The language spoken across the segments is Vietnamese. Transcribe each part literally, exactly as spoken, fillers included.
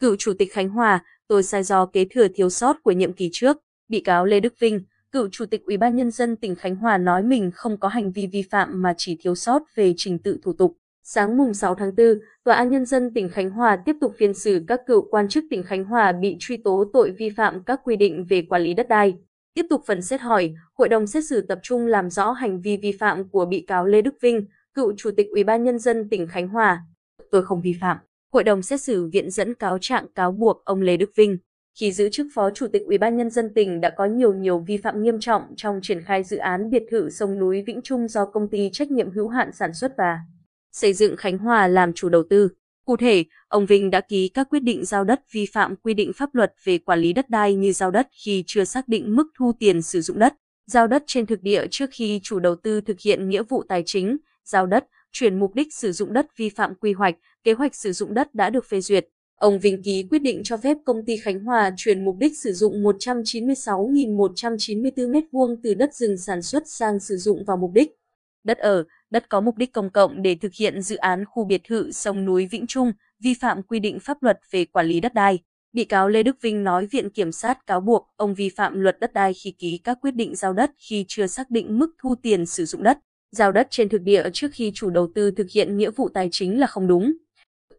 Cựu Chủ tịch Khánh Hòa, tôi sai do kế thừa thiếu sót của nhiệm kỳ trước. Bị cáo Lê Đức Vinh, cựu Chủ tịch Ủy ban Nhân dân tỉnh Khánh Hòa nói mình không có hành vi vi phạm mà chỉ thiếu sót về trình tự thủ tục. Sáng mùng sáu tháng tư, Tòa án Nhân dân tỉnh Khánh Hòa tiếp tục phiên xử các cựu quan chức tỉnh Khánh Hòa bị truy tố tội vi phạm các quy định về quản lý đất đai. Tiếp tục phần xét hỏi, hội đồng xét xử tập trung làm rõ hành vi vi phạm của bị cáo Lê Đức Vinh, cựu Chủ tịch Ủy ban Nhân dân tỉnh Khánh Hòa. Tôi không vi phạm. Hội đồng xét xử viện dẫn cáo trạng cáo buộc ông Lê Đức Vinh, khi giữ chức Phó Chủ tịch Ủy ban Nhân dân tỉnh đã có nhiều nhiều vi phạm nghiêm trọng trong triển khai dự án biệt thự sông núi Vĩnh Trung do Công ty Trách nhiệm Hữu hạn Sản xuất và Xây dựng Khánh Hòa làm chủ đầu tư. Cụ thể, ông Vinh đã ký các quyết định giao đất vi phạm quy định pháp luật về quản lý đất đai như giao đất khi chưa xác định mức thu tiền sử dụng đất, giao đất trên thực địa trước khi chủ đầu tư thực hiện nghĩa vụ tài chính, giao đất, chuyển mục đích sử dụng đất vi phạm quy hoạch, kế hoạch sử dụng đất đã được phê duyệt. Ông Vinh ký quyết định cho phép công ty Khánh Hòa chuyển mục đích sử dụng một trăm chín mươi sáu nghìn một trăm chín mươi tư mét vuông từ đất rừng sản xuất sang sử dụng vào mục đích đất ở, đất có mục đích công cộng để thực hiện dự án khu biệt thự sông núi Vĩnh Trung, vi phạm quy định pháp luật về quản lý đất đai. Bị cáo Lê Đức Vinh nói Viện Kiểm sát cáo buộc ông vi phạm luật đất đai khi ký các quyết định giao đất khi chưa xác định mức thu tiền sử dụng đất, giao đất trên thực địa trước khi chủ đầu tư thực hiện nghĩa vụ tài chính là không đúng.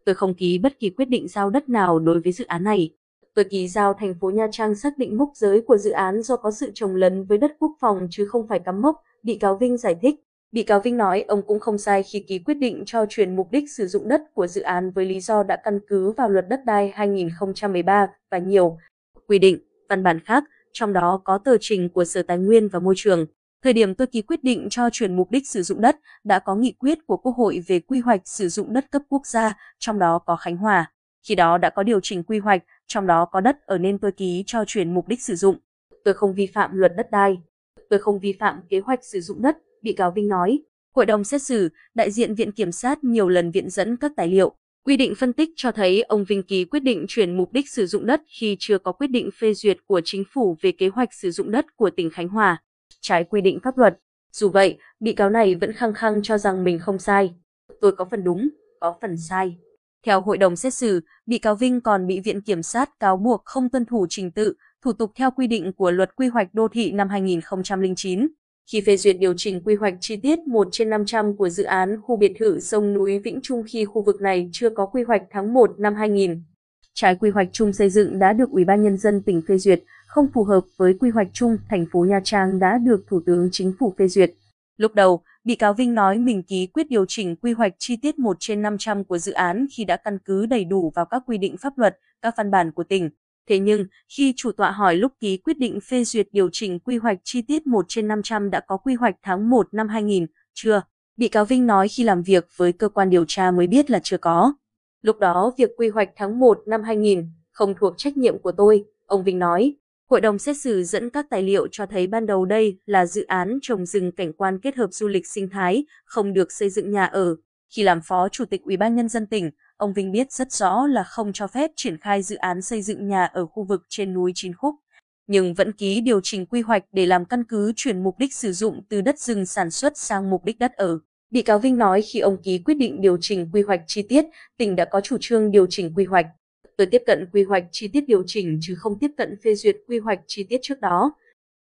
Tôi không ký bất kỳ quyết định giao đất nào đối với dự án này. Tôi ký giao thành phố Nha Trang xác định mốc giới của dự án do có sự chồng lấn với đất quốc phòng chứ không phải cắm mốc, bị cáo Vinh giải thích. Bị cáo Vinh nói ông cũng không sai khi ký quyết định cho chuyển mục đích sử dụng đất của dự án với lý do đã căn cứ vào luật đất đai hai nghìn không trăm mười ba và nhiều quy định, văn bản khác, trong đó có tờ trình của Sở Tài nguyên và Môi trường. Thời điểm tôi ký quyết định cho chuyển mục đích sử dụng đất, đã có nghị quyết của Quốc hội về quy hoạch sử dụng đất cấp quốc gia, trong đó có Khánh Hòa. Khi đó đã có điều chỉnh quy hoạch, trong đó có đất ở nên tôi ký cho chuyển mục đích sử dụng. Tôi không vi phạm luật đất đai. Tôi không vi phạm kế hoạch sử dụng đất, bị cáo Vinh nói. Hội đồng xét xử, đại diện Viện Kiểm sát nhiều lần viện dẫn các tài liệu, quy định phân tích cho thấy ông Vinh ký quyết định chuyển mục đích sử dụng đất khi chưa có quyết định phê duyệt của chính phủ về kế hoạch sử dụng đất của tỉnh Khánh Hòa, trái quy định pháp luật. Dù vậy, bị cáo này vẫn khăng khăng cho rằng mình không sai. Tôi có phần đúng, có phần sai. Theo hội đồng xét xử, bị cáo Vinh còn bị Viện Kiểm sát cáo buộc không tuân thủ trình tự, thủ tục theo quy định của Luật Quy hoạch đô thị năm hai nghìn không trăm lẻ chín. Khi phê duyệt điều chỉnh quy hoạch chi tiết một trên năm trăm của dự án khu biệt thự sông núi Vĩnh Trung khi khu vực này chưa có quy hoạch tháng một năm hai nghìn. Trái quy hoạch chung xây dựng đã được Ủy ban Nhân dân tỉnh phê duyệt, không phù hợp với quy hoạch chung thành phố Nha Trang đã được Thủ tướng Chính phủ phê duyệt. Lúc đầu, bị cáo Vinh nói mình ký quyết điều chỉnh quy hoạch chi tiết một trên năm trăm của dự án khi đã căn cứ đầy đủ vào các quy định pháp luật, các văn bản của tỉnh. Thế nhưng, khi chủ tọa hỏi lúc ký quyết định phê duyệt điều chỉnh quy hoạch chi tiết một trên năm trăm đã có quy hoạch tháng một năm hai nghìn, chưa, bị cáo Vinh nói khi làm việc với cơ quan điều tra mới biết là chưa có. Lúc đó, việc quy hoạch tháng một năm hai nghìn không thuộc trách nhiệm của tôi, ông Vinh nói. Hội đồng xét xử dẫn các tài liệu cho thấy ban đầu đây là dự án trồng rừng cảnh quan kết hợp du lịch sinh thái, không được xây dựng nhà ở. Khi làm Phó Chủ tịch Ủy ban Nhân dân tỉnh, ông Vinh biết rất rõ là không cho phép triển khai dự án xây dựng nhà ở khu vực trên núi Chín Khúc, nhưng vẫn ký điều chỉnh quy hoạch để làm căn cứ chuyển mục đích sử dụng từ đất rừng sản xuất sang mục đích đất ở. Bị cáo Vinh nói khi ông ký quyết định điều chỉnh quy hoạch chi tiết, tỉnh đã có chủ trương điều chỉnh quy hoạch. Tôi tiếp cận quy hoạch chi tiết điều chỉnh chứ không tiếp cận phê duyệt quy hoạch chi tiết trước đó.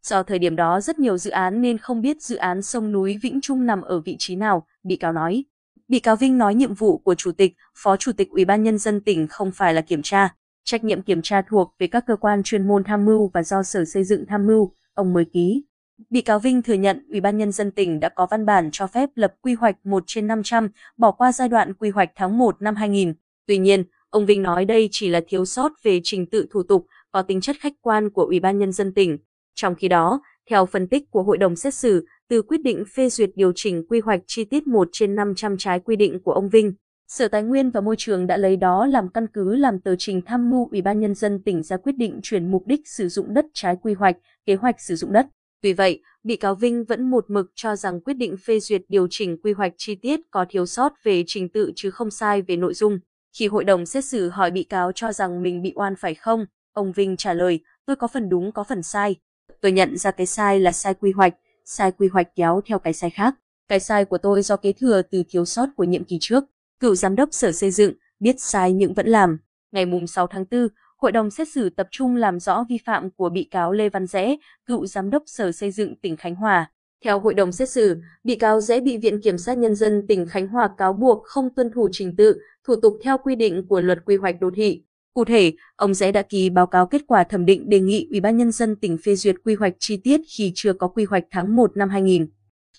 Do thời điểm đó rất nhiều dự án nên không biết dự án sông núi Vĩnh Trung nằm ở vị trí nào, bị cáo nói. Bị cáo Vinh nói nhiệm vụ của Chủ tịch, Phó Chủ tịch Ủy ban Nhân dân tỉnh không phải là kiểm tra. Trách nhiệm kiểm tra thuộc về các cơ quan chuyên môn tham mưu và do Sở Xây dựng tham mưu, ông mới ký. Bị cáo Vinh thừa nhận Ủy ban Nhân dân tỉnh đã có văn bản cho phép lập quy hoạch một trên năm trăm, bỏ qua giai đoạn quy hoạch tháng một năm hai nghìn. Tuy nhiên, ông Vinh nói đây chỉ là thiếu sót về trình tự thủ tục, có tính chất khách quan của Ủy ban Nhân dân tỉnh. Trong khi đó, theo phân tích của hội đồng xét xử, từ quyết định phê duyệt điều chỉnh quy hoạch chi tiết một trên năm trăm trái quy định của ông Vinh, Sở Tài nguyên và Môi trường đã lấy đó làm căn cứ làm tờ trình tham mưu Ủy ban Nhân dân tỉnh ra quyết định chuyển mục đích sử dụng đất trái quy hoạch, kế hoạch sử dụng đất. Tuy vậy, bị cáo Vinh vẫn một mực cho rằng quyết định phê duyệt điều chỉnh quy hoạch chi tiết có thiếu sót về trình tự chứ không sai về nội dung. Khi hội đồng xét xử hỏi bị cáo cho rằng mình bị oan phải không, ông Vinh trả lời, tôi có phần đúng có phần sai. Tôi nhận ra cái sai là sai quy hoạch, sai quy hoạch kéo theo cái sai khác. Cái sai của tôi do kế thừa từ thiếu sót của nhiệm kỳ trước. Cựu giám đốc Sở Xây dựng, biết sai nhưng vẫn làm. Ngày sáu tháng tư, Hội đồng xét xử tập trung làm rõ vi phạm của bị cáo Lê Văn Rẽ, cựu giám đốc Sở Xây dựng tỉnh Khánh Hòa. Theo Hội đồng xét xử, bị cáo Rẽ bị Viện Kiểm sát Nhân dân tỉnh Khánh Hòa cáo buộc không tuân thủ trình tự, thủ tục theo quy định của Luật Quy hoạch Đô thị. Cụ thể, ông Rẽ đã ký báo cáo kết quả thẩm định đề nghị Ủy ban Nhân dân tỉnh phê duyệt quy hoạch chi tiết khi chưa có quy hoạch tháng một năm hai nghìn.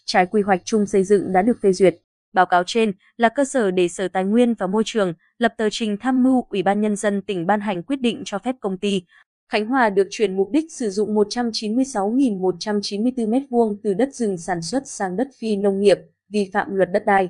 Trái quy hoạch chung xây dựng đã được phê duyệt. Báo cáo trên là cơ sở để Sở Tài nguyên và Môi trường lập tờ trình tham mưu Ủy ban Nhân dân tỉnh ban hành quyết định cho phép công ty Khánh Hòa được chuyển mục đích sử dụng một trăm chín mươi sáu nghìn một trăm chín mươi tư mét vuông từ đất rừng sản xuất sang đất phi nông nghiệp, vi phạm luật đất đai.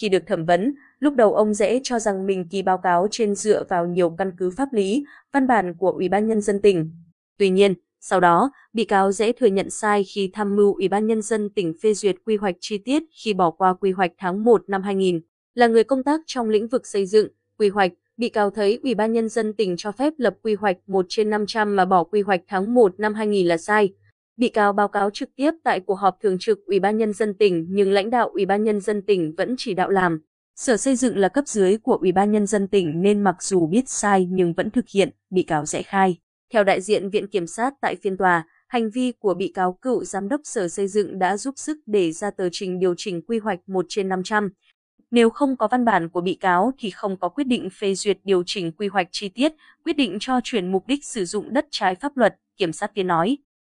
Khi được thẩm vấn, lúc đầu ông Rẽ cho rằng mình ký báo cáo trên dựa vào nhiều căn cứ pháp lý, văn bản của Ủy ban Nhân dân tỉnh. Tuy nhiên, sau đó, bị cáo Rẽ thừa nhận sai khi tham mưu Ủy ban Nhân dân tỉnh phê duyệt quy hoạch chi tiết khi bỏ qua quy hoạch tháng một năm hai nghìn. Là người công tác trong lĩnh vực xây dựng, quy hoạch, bị cáo thấy Ủy ban Nhân dân tỉnh cho phép lập quy hoạch một trên năm trăm mà bỏ quy hoạch tháng một năm hai nghìn là sai. Bị cáo báo cáo trực tiếp tại cuộc họp thường trực Ủy ban Nhân dân tỉnh nhưng lãnh đạo Ủy ban Nhân dân tỉnh vẫn chỉ đạo làm. Sở Xây dựng là cấp dưới của Ủy ban Nhân dân tỉnh nên mặc dù biết sai nhưng vẫn thực hiện, bị cáo Rẽ khai. Theo đại diện Viện Kiểm sát tại phiên tòa, hành vi của bị cáo cựu giám đốc Sở Xây dựng đã giúp sức để ra tờ trình điều chỉnh quy hoạch một trên năm trăm. Nếu không có văn bản của bị cáo thì không có quyết định phê duyệt điều chỉnh quy hoạch chi tiết, quyết định cho chuyển mục đích sử dụng đất trái pháp luật, Kiểm sát viên nói.